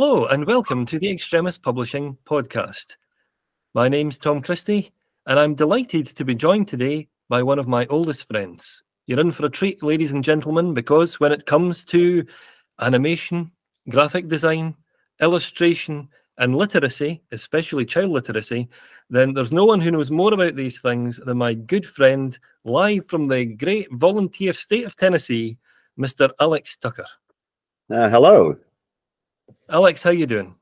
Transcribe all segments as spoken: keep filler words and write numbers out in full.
Hello and welcome to the Extremis Publishing podcast. My name's Tom Christie and I'm delighted to be joined today by one of my oldest friends. You're in for a treat, ladies and gentlemen, because when it comes to animation, graphic design, illustration and literacy, especially child literacy, then there's no one who knows more about these things than my good friend, live from the great volunteer state of Tennessee, Mister Alex Tucker. Uh, hello. Alex, how you doing?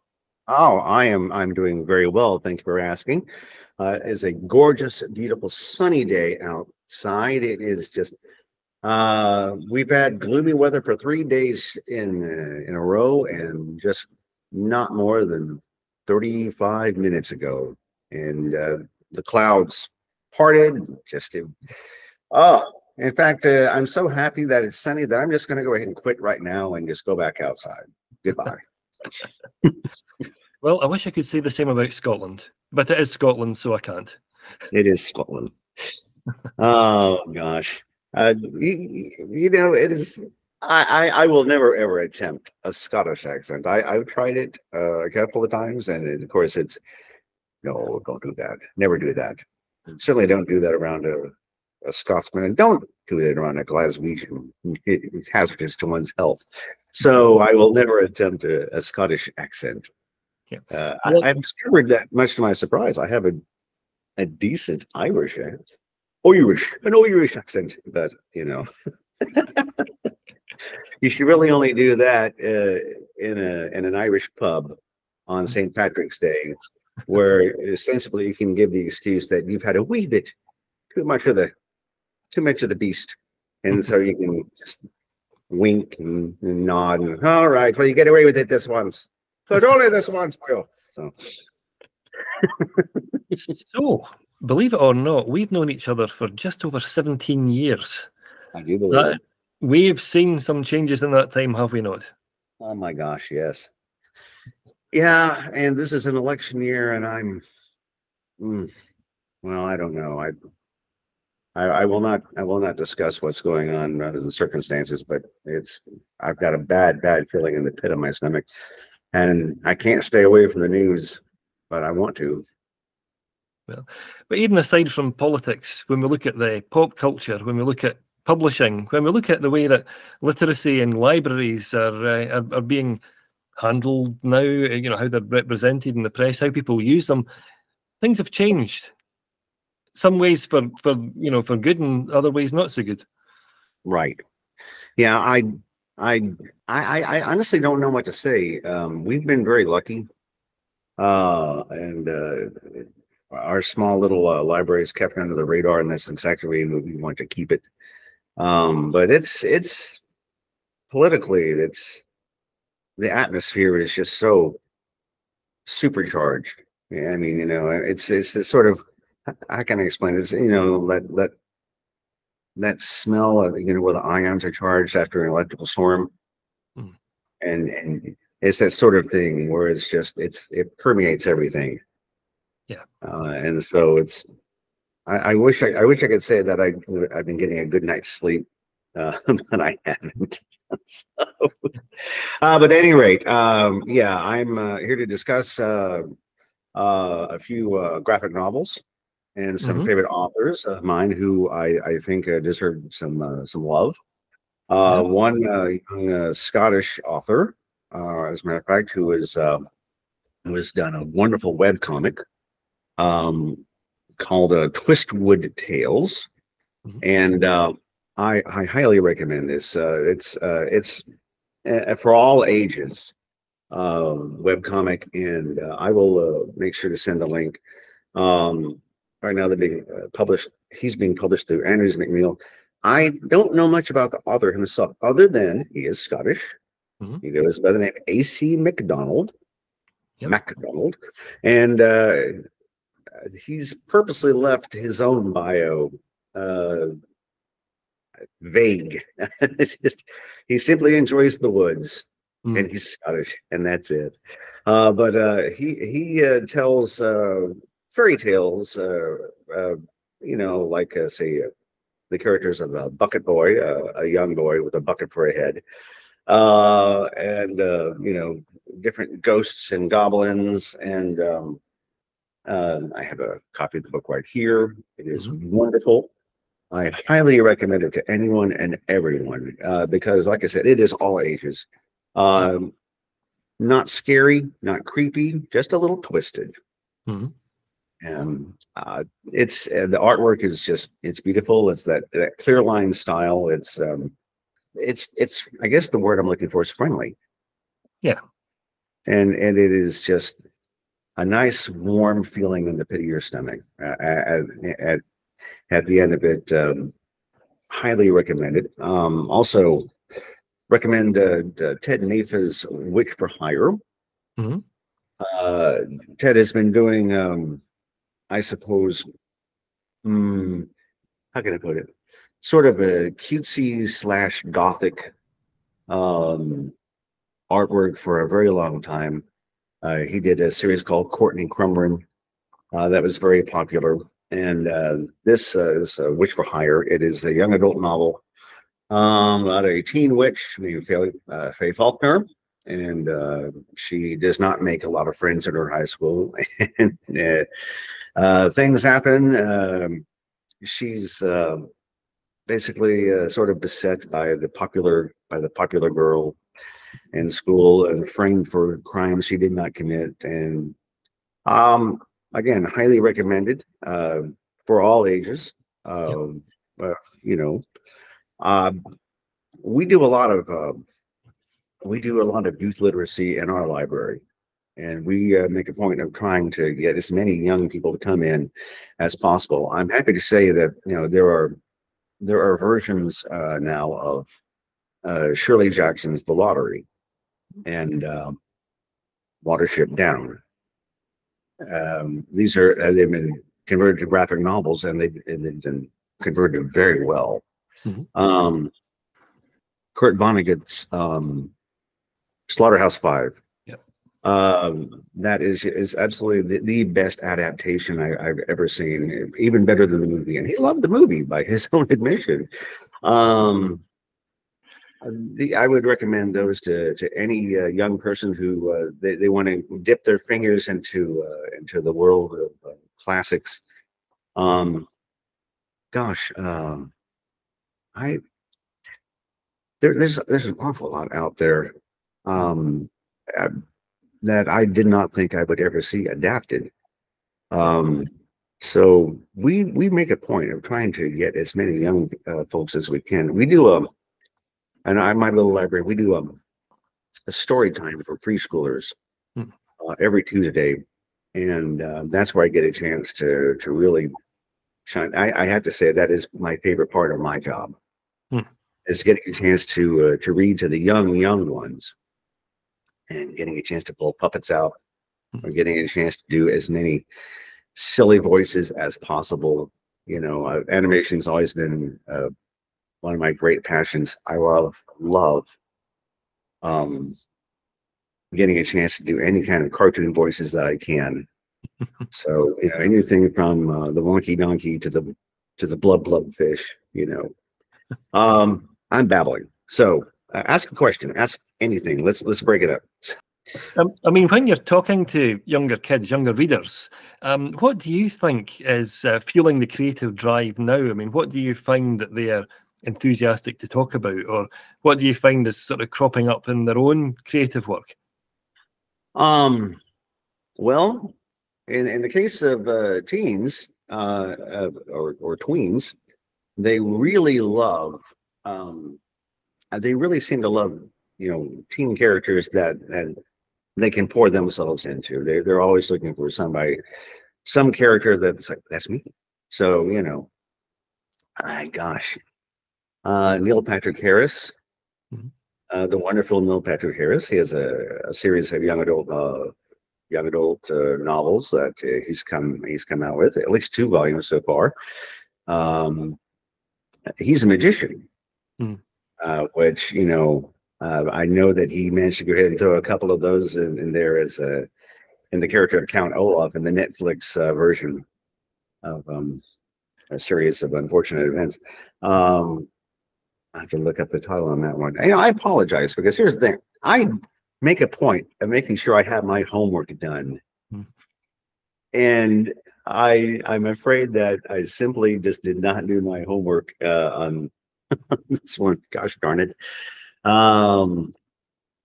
Oh, I am. I'm doing very well. Thank you for asking. Uh, it's a gorgeous, beautiful, sunny day outside. It is just. Uh, we've had gloomy weather for three days in uh, in a row, and just not more than thirty-five minutes ago, and uh, the clouds parted. Just it. Oh, in fact, uh, I'm so happy that it's sunny that I'm just going to go ahead and quit right now and just go back outside. Goodbye. Well, I wish I could say the same about Scotland, but it is Scotland, so I can't. It is Scotland. Oh gosh, uh, you, you know it is. I, I I will never ever attempt a Scottish accent. I I've tried it uh, a couple of times, and it, of course it's no, don't do that. Never do that. Certainly don't do that around a, a Scotsman, and don't do that around a Glaswegian. It, it's hazardous to one's health. So I will never attempt a, a Scottish accent. Yeah. Uh, well, I, I've discovered that, much to my surprise, I have a a decent Irish accent, Irish, an Irish accent. But you know, you should really only do that uh, in a in an Irish pub on Saint Patrick's Day, where ostensibly you can give the excuse that you've had a wee bit too much of the too much of the beast, and so you can just wink and nod and all right, well, you get away with it this once, but only this once, Will. So. So, believe it or not, we've known each other for just over seventeen years. I do believe that. We've seen some changes in that time, have we not? Oh my gosh, yes. Yeah, and this is an election year, and I'm, mm, well, I don't know, I. I, I will not. I will not discuss what's going on under the circumstances, but it's. I've got a bad, bad feeling in the pit of my stomach, and I can't stay away from the news, but I want to. Well, but even aside from politics, when we look at the pop culture, when we look at publishing, when we look at the way that literacy and libraries are uh, are, are being handled now, you know how they're represented in the press, how people use them, things have changed. Some ways for, for you know for good, and other ways not so good. Right. Yeah, I I I I honestly don't know what to say. Um, we've been very lucky, uh, and uh, our small little uh, library is kept under the radar, and that's exactly what we want to keep it. Um, but it's it's politically, it's the atmosphere is just so supercharged. Yeah, I mean, you know, it's it's it's sort of. I can explain this, you know, that that that smell of, you know, where the ions are charged after an electrical storm, mm. and and it's that sort of thing where it's just it's it permeates everything. Yeah, uh, and so it's. I, I wish I, I wish I could say that I I've been getting a good night's sleep, uh, but I haven't. so, uh, but at any rate, um, yeah, I'm uh, here to discuss uh, uh, a few uh, graphic novels. And some mm-hmm. favorite authors of mine who I, I think uh, deserve some uh, some love. Uh, mm-hmm. One uh, young uh, Scottish author, uh, as a matter of fact, who is uh, who has done a wonderful webcomic um, called uh, Twistwood Tales, mm-hmm. and uh, I I highly recommend this. Uh, it's uh, it's uh, for all ages uh, webcomic, and uh, I will uh, make sure to send the link. Um, Right now, they're being uh, published. He's being published through Andrews McMeel. I don't know much about the author himself, other than he is Scottish. Mm-hmm. He goes by the name A C McDonald, yep. McDonald, and uh, he's purposely left his own bio uh, vague. It's just he simply enjoys the woods, mm-hmm. and he's Scottish, and that's it. Uh, but uh, he he uh, tells. Uh, Fairy tales, uh, uh, you know, like uh, say uh, the characters of the Bucket Boy, uh, a young boy with a bucket for a head, uh, and, uh, you know, different ghosts and goblins. And um, uh, I have a copy of the book right here. It is mm-hmm. wonderful. I highly recommend it to anyone and everyone, uh, because, like I said, it is all ages. Um, not scary, not creepy, just a little twisted. Mm-hmm. And uh, it's uh, the artwork is just, it's beautiful. It's that, that clear line style. It's, um, it's, it's, I guess the word I'm looking for is friendly. Yeah. And, and it is just a nice warm feeling in the pit of your stomach uh, at, at, at the end of it. Um, highly recommended. Um, also recommend uh, uh, Ted Neefer's Witch for Hire. Mm-hmm. Uh, Ted has been doing, um, I suppose, um, how can I put it? Sort of a cutesy slash gothic um, artwork for a very long time. Uh, he did a series called Courtney Crumrin uh, that was very popular. And uh, this uh, is uh, Witch for Hire. It is a young adult novel um, about a teen witch named Faye, uh, Faye Falkner. And uh, she does not make a lot of friends at her high school. and uh, uh, things happen. Um, she's uh, basically uh, sort of beset by the popular by the popular girl in school and framed for crimes she did not commit. And um, again, highly recommended uh, for all ages. Uh, yep. uh, you know, uh, we do a lot of. Uh, We do a lot of youth literacy in our library, and we uh, make a point of trying to get as many young people to come in as possible. I'm happy to say that, you know, there are there are versions uh, now of uh, Shirley Jackson's The Lottery and uh, Watership Down. Um, these are uh, they've been converted to graphic novels, and they've, and they've been converted very well. Mm-hmm. Um, Kurt Vonnegut's um, Slaughterhouse Five. Yep. Um, that is is absolutely the, the best adaptation I, I've ever seen, even better than the movie. And he loved the movie by his own admission. Um, the, I would recommend those to to any uh, young person who uh, they they want to dip their fingers into uh, into the world of uh, classics. Um, gosh, uh, I there, there's there's an awful lot out there. Um, that I did not think I would ever see adapted. Um, so we we make a point of trying to get as many young uh, folks as we can. We do a, and I my little library we do a, a story time for preschoolers hmm. uh, every Tuesday, and uh, that's where I get a chance to to really shine. I, I have to say that is my favorite part of my job hmm. is getting a chance to uh, to read to the young young ones. And getting a chance to pull puppets out, or getting a chance to do as many silly voices as possible. You know, uh, animation's always been uh, one of my great passions. I love love um, getting a chance to do any kind of cartoon voices that I can. So, you know, anything from uh, the wonky donkey to the to the blub blub fish. You know, um, I'm babbling. So. Uh, ask a question. Ask anything. Let's let's break it up. Um, I mean, when you're talking to younger kids, younger readers, um, what do you think is uh, fueling the creative drive now? I mean, what do you find that they are enthusiastic to talk about, or what do you find is sort of cropping up in their own creative work? Um, well, in in the case of uh, teens uh, uh, or or tweens, they really love. Um, They really seem to love, you know, teen characters that, that they can pour themselves into. They're they're always looking for somebody, some character that's like that's me. So you know, my gosh, uh, Neil Patrick Harris, mm-hmm. uh, the wonderful Neil Patrick Harris. He has a, a series of young adult uh, young adult uh, novels that uh, he's come he's come out with, at least two volumes so far. Um, he's a magician. Mm. Uh, which, you know, uh, I know that he managed to go ahead and throw a couple of those in, in there as a, in the character of Count Olaf in the Netflix uh, version of um, a series of unfortunate events. Um, I have to look up the title on that one. You know, I apologize, because here's the thing. I make a point of making sure I have my homework done. Mm-hmm. And I, I'm afraid that I simply just did not do my homework uh, on this one. Gosh darn it. Um,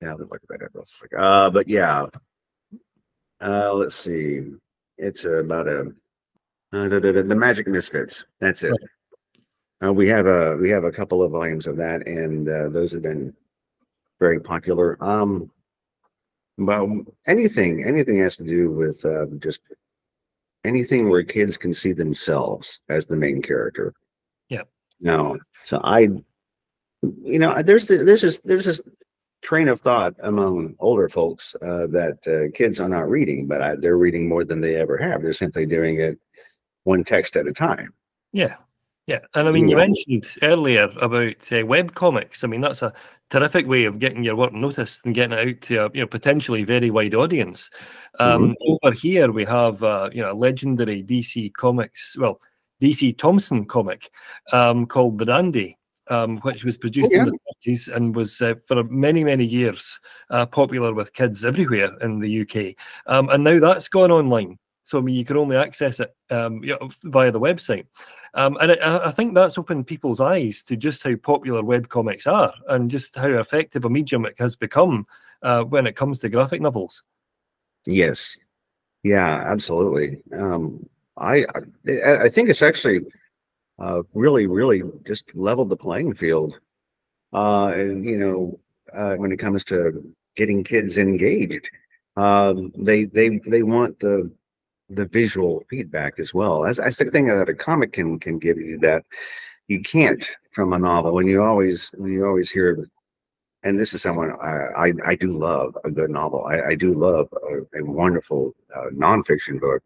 yeah, let me look at that real quick. Uh, but yeah, uh, let's see. It's about a uh, da, da, da, the Magic Misfits. That's it. Uh, we have a we have a couple of volumes of that, and uh, those have been very popular. Um, but anything anything has to do with uh, just anything where kids can see themselves as the main character. Yeah. No. So I, you know, there's there's this there's this train of thought among older folks uh, that uh, kids are not reading, but I, they're reading more than they ever have. They're simply doing it one text at a time. Yeah. Yeah. And I mean, you mentioned earlier about uh, web comics. I mean, that's a terrific way of getting your work noticed and getting it out to a you know, potentially very wide audience. Um, mm-hmm. Over here, we have uh, you know, a legendary D C comics, well, D C Thomson comic um, called The Dandy, um, which was produced oh, yeah. in the thirties and was uh, for many, many years uh, popular with kids everywhere in the U K. Um, and now that's gone online. So I mean, you can only access it um, you know, via the website. Um, and it, I think that's opened people's eyes to just how popular webcomics are and just how effective a medium it has become uh, when it comes to graphic novels. Yes. Yeah, absolutely. Um, I, I I think it's actually uh, really, really just leveled the playing field. Uh, and, you know, uh, when it comes to getting kids engaged, um, they, they, they want the... the visual feedback as well. That's, that's the thing that a comic can can give you that you can't from a novel. And you always you always hear, and this is someone I I, I do love a good novel. I, I do love a, a wonderful uh, nonfiction book.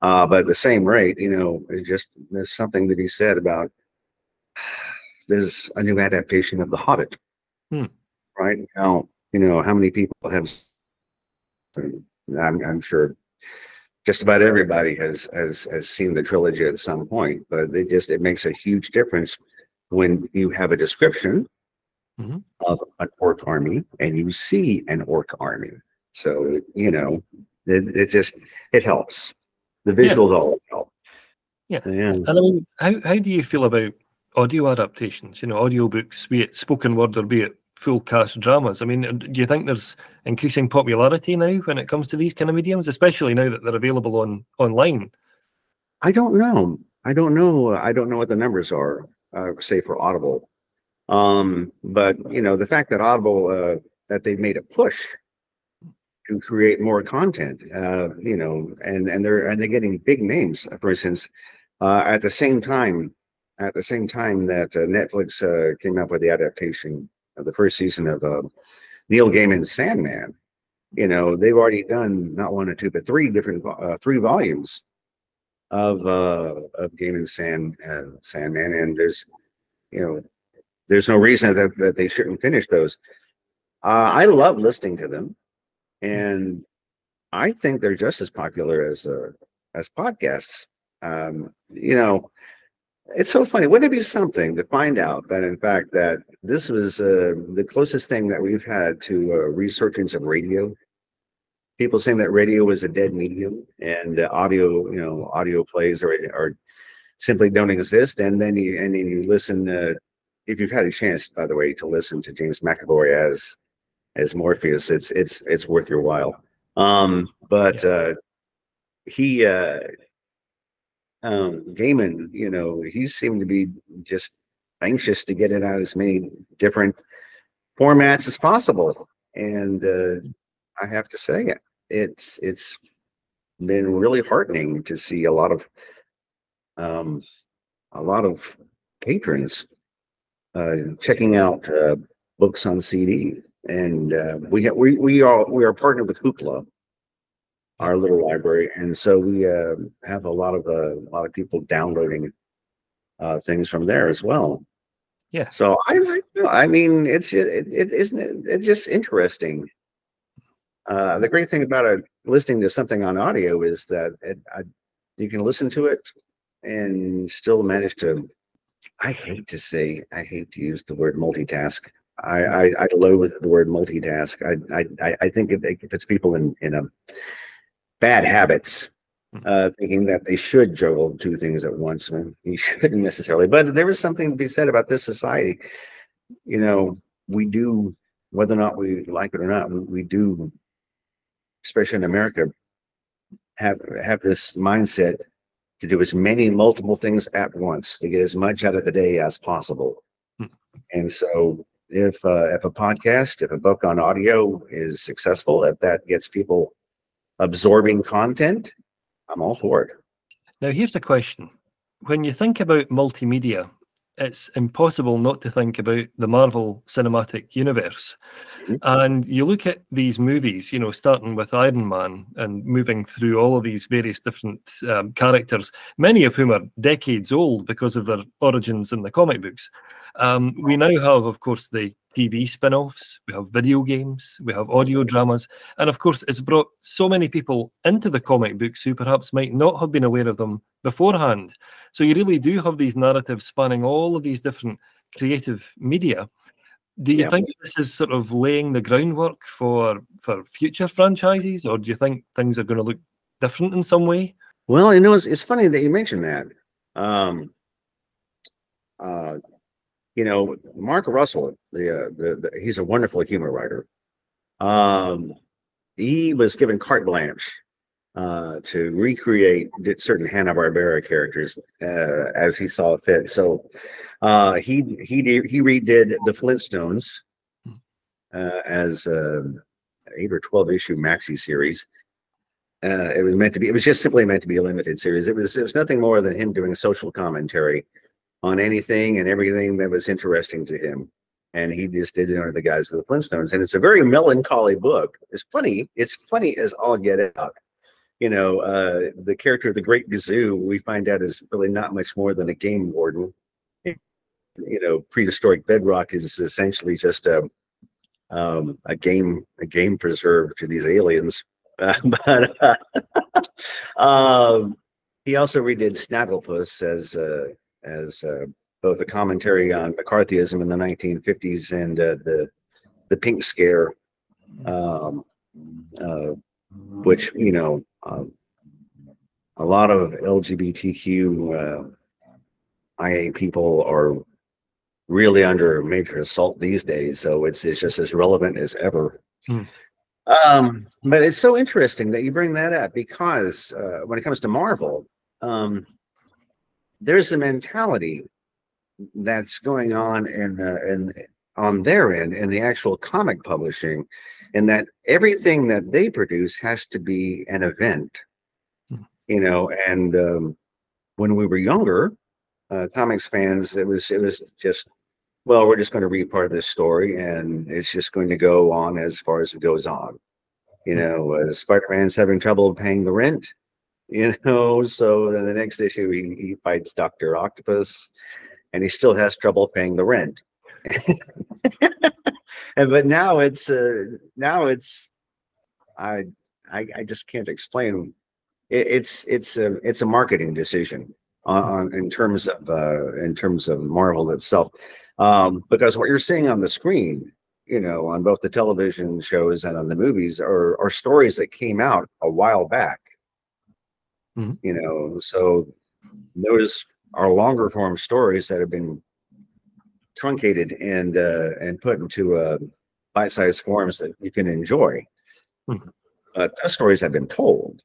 Uh, but at the same rate, you know, it's just there's something that he said about there's a new adaptation of The Hobbit, hmm. right now. You know how many people have? I'm, I'm sure. Just about everybody has, has has seen the trilogy at some point, but it just it makes a huge difference when you have a description mm-hmm. of an orc army and you see an orc army. So you know it, it just it helps. The visuals yeah. all help. Yeah. yeah, and I mean, how how do you feel about audio adaptations? You know, audiobooks, be it spoken word or be it full cast dramas. I mean, do you think there's increasing popularity now when it comes to these kind of mediums, especially now that they're available on online? I don't know. I don't know. I don't know what the numbers are, uh, say for Audible. Um, but you know, the fact that Audible uh, that they've made a push to create more content, uh, you know, and and they're and they're getting big names. For instance, uh, at the same time, at the same time that uh, Netflix uh, came up with the adaptation of the first season of uh, Neil Gaiman's Sandman, you know, they've already done not one or two, but three different, uh, three volumes of uh, of Gaiman's Sand, uh, Sandman. And there's, you know, there's no reason that, that they shouldn't finish those. Uh, I love listening to them. And I think they're just as popular as uh, as podcasts. Um, you know, it's so funny. Wouldn't it be something to find out that, in fact, that this was uh, the closest thing that we've had to uh, researching some radio? People saying that radio was a dead medium and uh, audio, you know, audio plays are, are simply don't exist. And then you and then you listen. Uh, if you've had a chance, by the way, to listen to James McAvoy as as Morpheus, it's it's it's worth your while. Um, but uh, he. Uh, Um, Gaiman, you know, he seemed to be just anxious to get it out as many different formats as possible, and uh, I have to say, it's it's been really heartening to see a lot of um, a lot of patrons uh, checking out uh, books on C D, and uh, we ha- we we are we are partnered with Hoopla, our little library, and so we uh, have a lot of uh, a lot of people downloading uh, things from there as well. Yeah. So I like. I mean, it's it, it isn't it, it's just interesting. Uh, the great thing about uh, listening to something on audio is that it, I, you can listen to it and still manage to I hate to say, I hate to use the word multitask. I, I, I loathe the word multitask. I I, I think if, if it's people in, in a bad habits, uh, thinking that they should juggle two things at once, and you shouldn't necessarily. But there is something to be said about this society. You know, we do, whether or not we like it or not, we, we do, especially in America, have have this mindset to do as many multiple things at once, to get as much out of the day as possible. Hmm. And so if uh, if a podcast, if a book on audio is successful, if that gets people absorbing content, I'm all for it. Now, here's the question. When you think about multimedia, it's impossible not to think about the Marvel Cinematic Universe. Mm-hmm. And you look at these movies, you know, starting with Iron Man and moving through all of these various different um, characters, many of whom are decades old because of their origins in the comic books. Um, we now have, of course, the T V spin-offs, we have video games, we have audio dramas, and of course it's brought so many people into the comic books who perhaps might not have been aware of them beforehand. So you really do have these narratives spanning all of these different creative media. Do you yeah. think this is sort of laying the groundwork for, for future franchises, or do you think things are going to look different in some way? Well, you know, it's, it's funny that you mentioned that. Um, uh, You know, Mark Russell, the, uh, the, the he's a wonderful humor writer. Um, he was given carte blanche uh, to recreate certain Hanna-Barbera characters uh, as he saw fit. So uh, he he he redid The Flintstones uh, as an eight or twelve issue maxi series. Uh, it was meant to be. It was just simply meant to be a limited series. It was it was nothing more than him doing social commentary on anything and everything that was interesting to him, and he just did it under the guise of the Flintstones. And it's a very melancholy book. It's funny. It's funny as all get out. You know, uh, the character of the Great Gazoo, we find out, is really not much more than a game warden. You know, prehistoric bedrock is essentially just a um, a game a game preserve to these aliens. Uh, but uh, um, he also redid Snagglepuss as. Uh, as uh, both a commentary on McCarthyism in the nineteen fifties and uh, the the Pink Scare, um, uh, which, you know, um, a lot of L G B T Q uh, I A people are really under major assault these days. So it's, it's just as relevant as ever. Hmm. Um, but it's so interesting that you bring that up, because uh, when it comes to Marvel, um, there's a mentality that's going on in, uh, in on their end in the actual comic publishing, and that everything that they produce has to be an event, you know. And um, when we were younger, uh, comics fans, it was it was just, well, we're just going to read part of this story, and it's just going to go on as far as it goes on, you know. Uh, Spider-Man's having trouble paying the rent. You know, so then the next issue he, he fights Doctor Octopus, and he still has trouble paying the rent. And but now it's uh, now it's I, I I just can't explain. It, it's it's a it's a marketing decision on, on in terms of uh, in terms of Marvel itself, um, because what you're seeing on the screen, you know, on both the television shows and on the movies, are are stories that came out a while back. Mm-hmm. You know, so those are longer form stories that have been truncated and uh, and put into uh, bite-sized forms that you can enjoy. Mm-hmm. Uh, those stories have been told,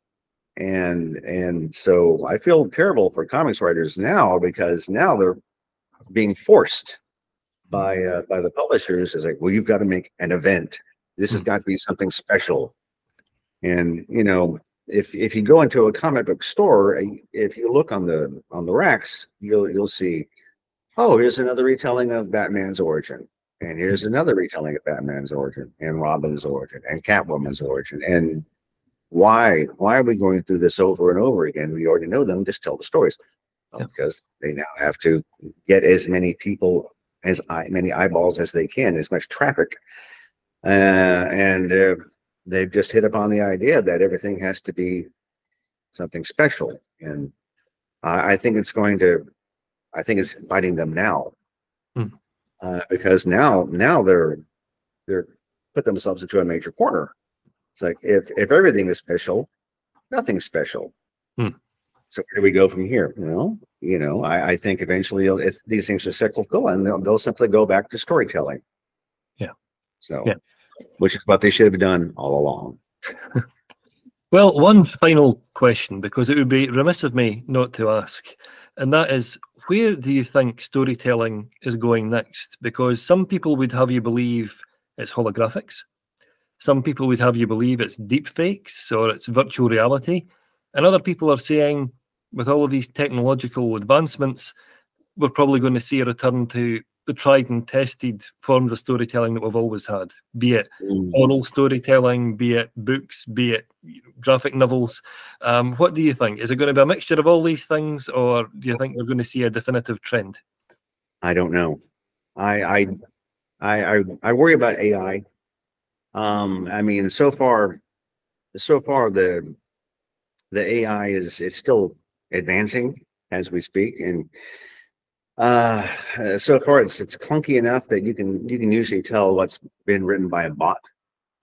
and and so I feel terrible for comics writers now, because now they're being forced by uh, by the publishers. It's like, well, you've got to make an event. This mm-hmm. has got to be something special, and you know. If if you go into a comic book store, if you look on the on the racks, you'll you'll see, oh, here's another retelling of Batman's origin, and here's another retelling of Batman's origin, and Robin's origin, and Catwoman's origin, and why why are we going through this over and over again? We already know them. Just tell the stories, well, yeah. because they now have to get as many people as eye, many eyeballs as they can, as much traffic, uh, and. Uh, They've just hit upon the idea that everything has to be something special, and I, I think it's going to I think it's biting them now, hmm. uh, because now now they're they're put themselves into a major corner. It's like if if everything is special, nothing's special. Hmm. So where do we go from here? You know, you know. I, I think eventually, if these things are cyclical, and they'll, they'll simply go back to storytelling. Yeah. So, yeah. Which is what they should have done all along. Well, one final question, because it would be remiss of me not to ask, and that is, where do you think storytelling is going next? Because some people would have you believe it's holographics. Some people would have you believe it's deepfakes or it's virtual reality. And other people are saying, with all of these technological advancements, we're probably going to see a return to the tried and tested forms of storytelling that we've always had, be it mm. oral storytelling, be it books, be it graphic novels. Um, what do you think? Is it going to be a mixture of all these things, or do you think we're going to see a definitive trend? I don't know. I I I, I worry about A I. Um, I mean, so far, so far the the A I is it's still advancing as we speak, and. Uh, so far it's it's clunky enough that you can you can usually tell what's been written by a bot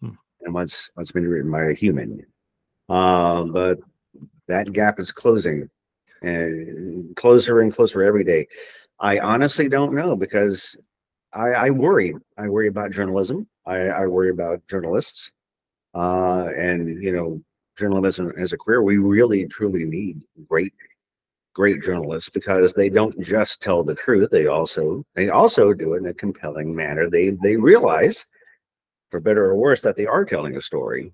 hmm. and what's what's been written by a human. Uh, but that gap is closing and closer and closer every day. I honestly don't know, because I, I worry. I worry about journalism. I, I worry about journalists. Uh, and you know, journalism as a career, we really truly need great. great journalists, because they don't just tell the truth, they also they also do it in a compelling manner. They they realize, for better or worse, that they are telling a story.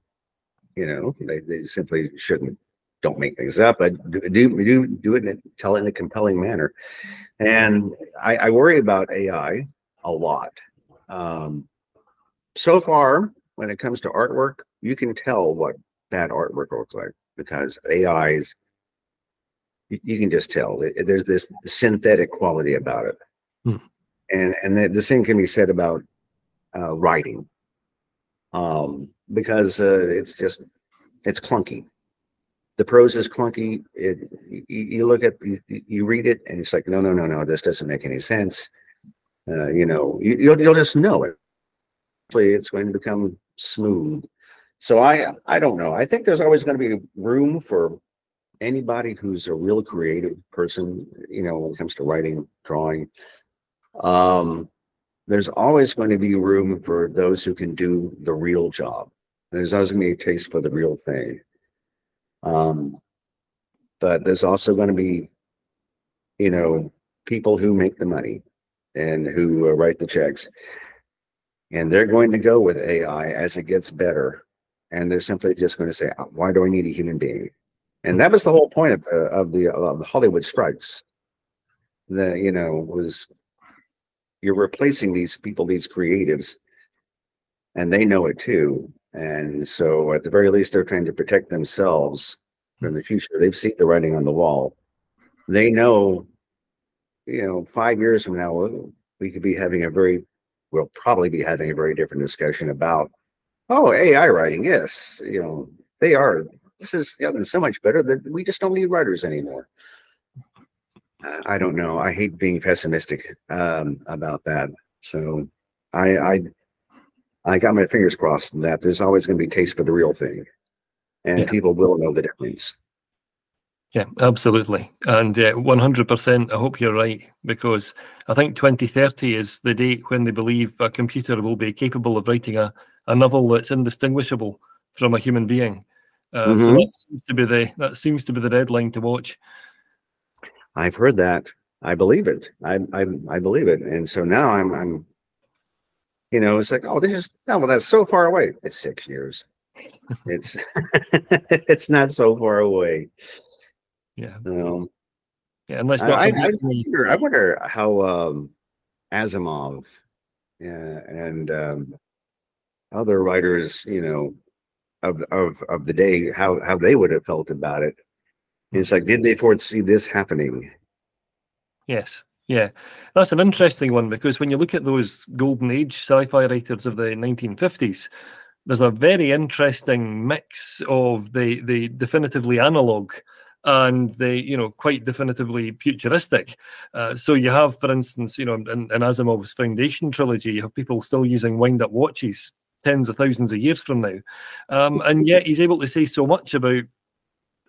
You know, they, they simply shouldn't don't make things up, but do do do it in a, tell it in a compelling manner. And I, I worry about A I a lot. Um, so far, when it comes to artwork, you can tell what bad artwork looks like, because A I's you can just tell. There's this synthetic quality about it, hmm. and and the same can be said about uh, writing, um, because uh, it's just it's clunky. The prose is clunky. It you, you look at you, you read it and it's like no no no no this doesn't make any sense. Uh, you know you, you'll you'll just know it. Hopefully it's going to become smooth. So I I don't know. I think there's always going to be room for anybody who's a real creative person, you know, when it comes to writing, drawing, um, there's always going to be room for those who can do the real job. There's always going to be a taste for the real thing. Um, but there's also going to be, you know, people who make the money and who uh, write the checks. And they're going to go with A I as it gets better. And they're simply just going to say, why do I need a human being? And that was the whole point of, uh, of the of the Hollywood strikes. The you know was you're replacing these people, these creatives, and they know it too. And so, at the very least, they're trying to protect themselves from the future. They've seen the writing on the wall. They know, you know, five years from now, we could be having a very, we'll probably be having a very different discussion about, oh, A I writing. Yes, you know, they are. This is yeah, so much better that we just don't need writers anymore. Uh, I don't know. I hate being pessimistic um, about that. So I, I I got my fingers crossed that there's always going to be taste for the real thing. And yeah. People will know the difference. Yeah, absolutely. And uh, one hundred percent, I hope you're right, because I think twenty thirty is the date when they believe a computer will be capable of writing a, a novel that's indistinguishable from a human being. Uh, mm-hmm. So that seems to be the that seems to be the deadline to watch. I've heard that. I believe it. I I I believe it. And so now I'm I'm, you know, it's like, oh, this is no, well, that's so far away. It's six years. It's it's not so far away. Yeah. Um, yeah. Unless I, I, I wonder, I wonder how um, Asimov, yeah, and um, other writers, you know. Of, of of the day, how how they would have felt about it. And it's like, did they foresee this happening? Yes, yeah, that's an interesting one, because when you look at those golden age sci-fi writers of the nineteen fifties, there's a very interesting mix of the the definitively analog and they, you know, quite definitively futuristic. Uh, so you have, for instance, you know, in, in Asimov's Foundation trilogy, you have people still using wind-up watches tens of thousands of years from now. Um, and yet he's able to say so much about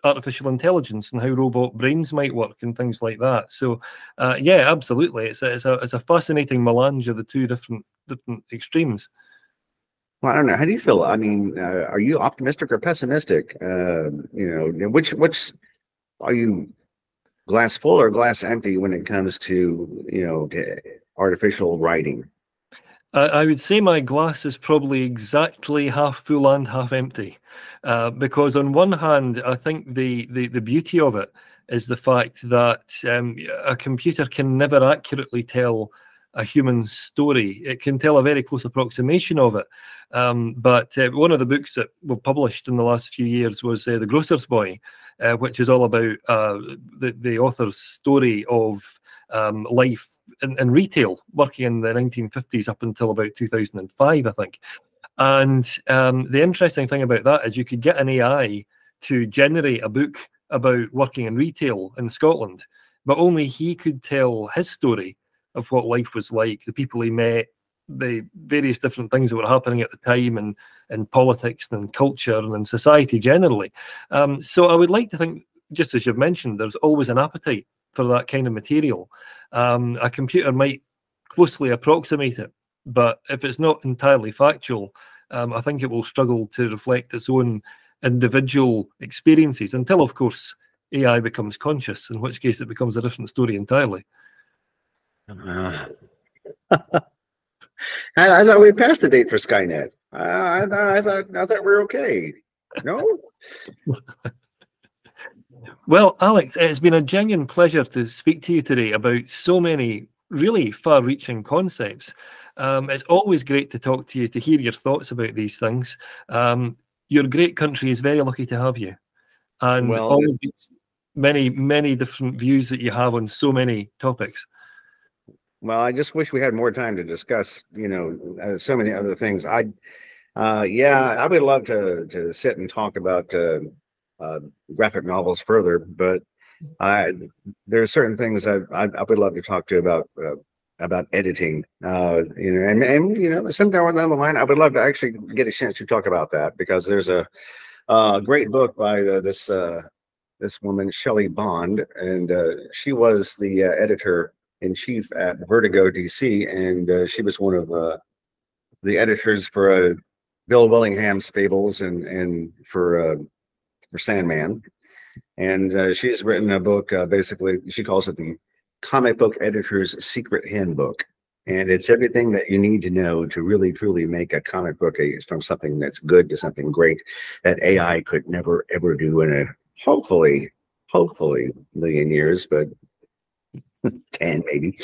artificial intelligence and how robot brains might work and things like that. So, uh, yeah, absolutely. It's a, it's a, it's a fascinating melange of the two different different extremes. Well, I don't know. How do you feel? I mean, uh, are you optimistic or pessimistic? Uh, you know, which, which are you glass full or glass empty when it comes to, you know, to artificial writing? I would say my glass is probably exactly half full and half empty, uh, because on one hand, I think the, the, the beauty of it is the fact that um, a computer can never accurately tell a human story. It can tell a very close approximation of it. Um, but uh, one of the books that were published in the last few years was uh, The Grocer's Boy, uh, which is all about uh, the, the author's story of um, life In, in retail, working in the nineteen fifties up until about two thousand five, I think. And um, the interesting thing about that is you could get an A I to generate a book about working in retail in Scotland, but only he could tell his story of what life was like, the people he met, the various different things that were happening at the time, and in politics and in culture and in society generally. Um, so I would like to think, just as you've mentioned, there's always an appetite for that kind of material. Um, a computer might closely approximate it, but if it's not entirely factual, um, I think it will struggle to reflect its own individual experiences until, of course, A I becomes conscious, in which case it becomes a different story entirely. Uh, I, I thought we passed the date for Skynet. Uh, I, I, thought, I thought we were okay. No? Well, Alex, it's been a genuine pleasure to speak to you today about so many really far-reaching concepts. Um, it's always great to talk to you, to hear your thoughts about these things. Um, your great country is very lucky to have you. And well, all of these many, many different views that you have on so many topics. Well, I just wish we had more time to discuss, you know, uh, so many other things. I, uh, yeah, I would love to, to sit and talk about... Uh, Uh, graphic novels further, but I there are certain things I I, I would love to talk to about uh, about editing. Uh, you know, and, and you know, sometime down the line, I would love to actually get a chance to talk about that, because there's a uh, great book by the, this uh, this woman Shelley Bond, and uh, she was the uh, editor in chief at Vertigo D C, and uh, she was one of uh, the editors for uh, Bill Willingham's Fables and and for uh, for Sandman, and uh, she's written a book. Uh, basically, she calls it the comic book editor's secret handbook, and it's everything that you need to know to really, truly make a comic book a, from something that's good to something great that A I could never, ever do in a hopefully, hopefully million years, but ten maybe.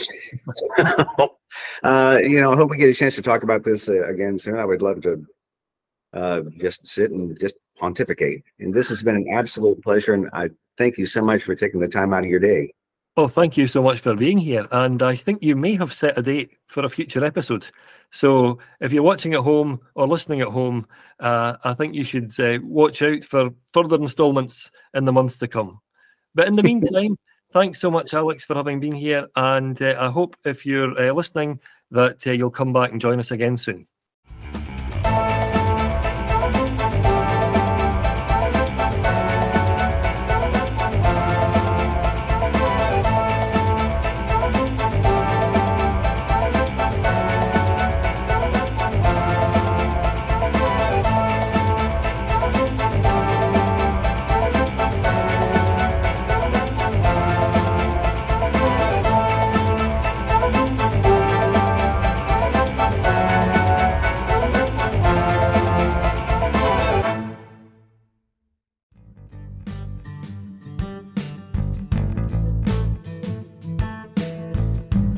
uh, you know, I hope we get a chance to talk about this uh, again soon. I would love to uh, just sit and just pontificate. And this has been an absolute pleasure, and I thank you so much for taking the time out of your day. Well, thank you so much for being here, and I think you may have set a date for a future episode. So if you're watching at home or listening at home, uh, I think you should uh, watch out for further installments in the months to come. But in the meantime, thanks so much, Alex, for having been here, and uh, I hope if you're uh, listening that uh, you'll come back and join us again soon.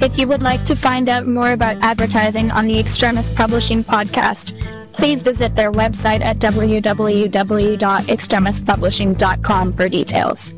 If you would like to find out more about advertising on the Extremis Publishing podcast, please visit their website at w w w dot extremis publishing dot com for details.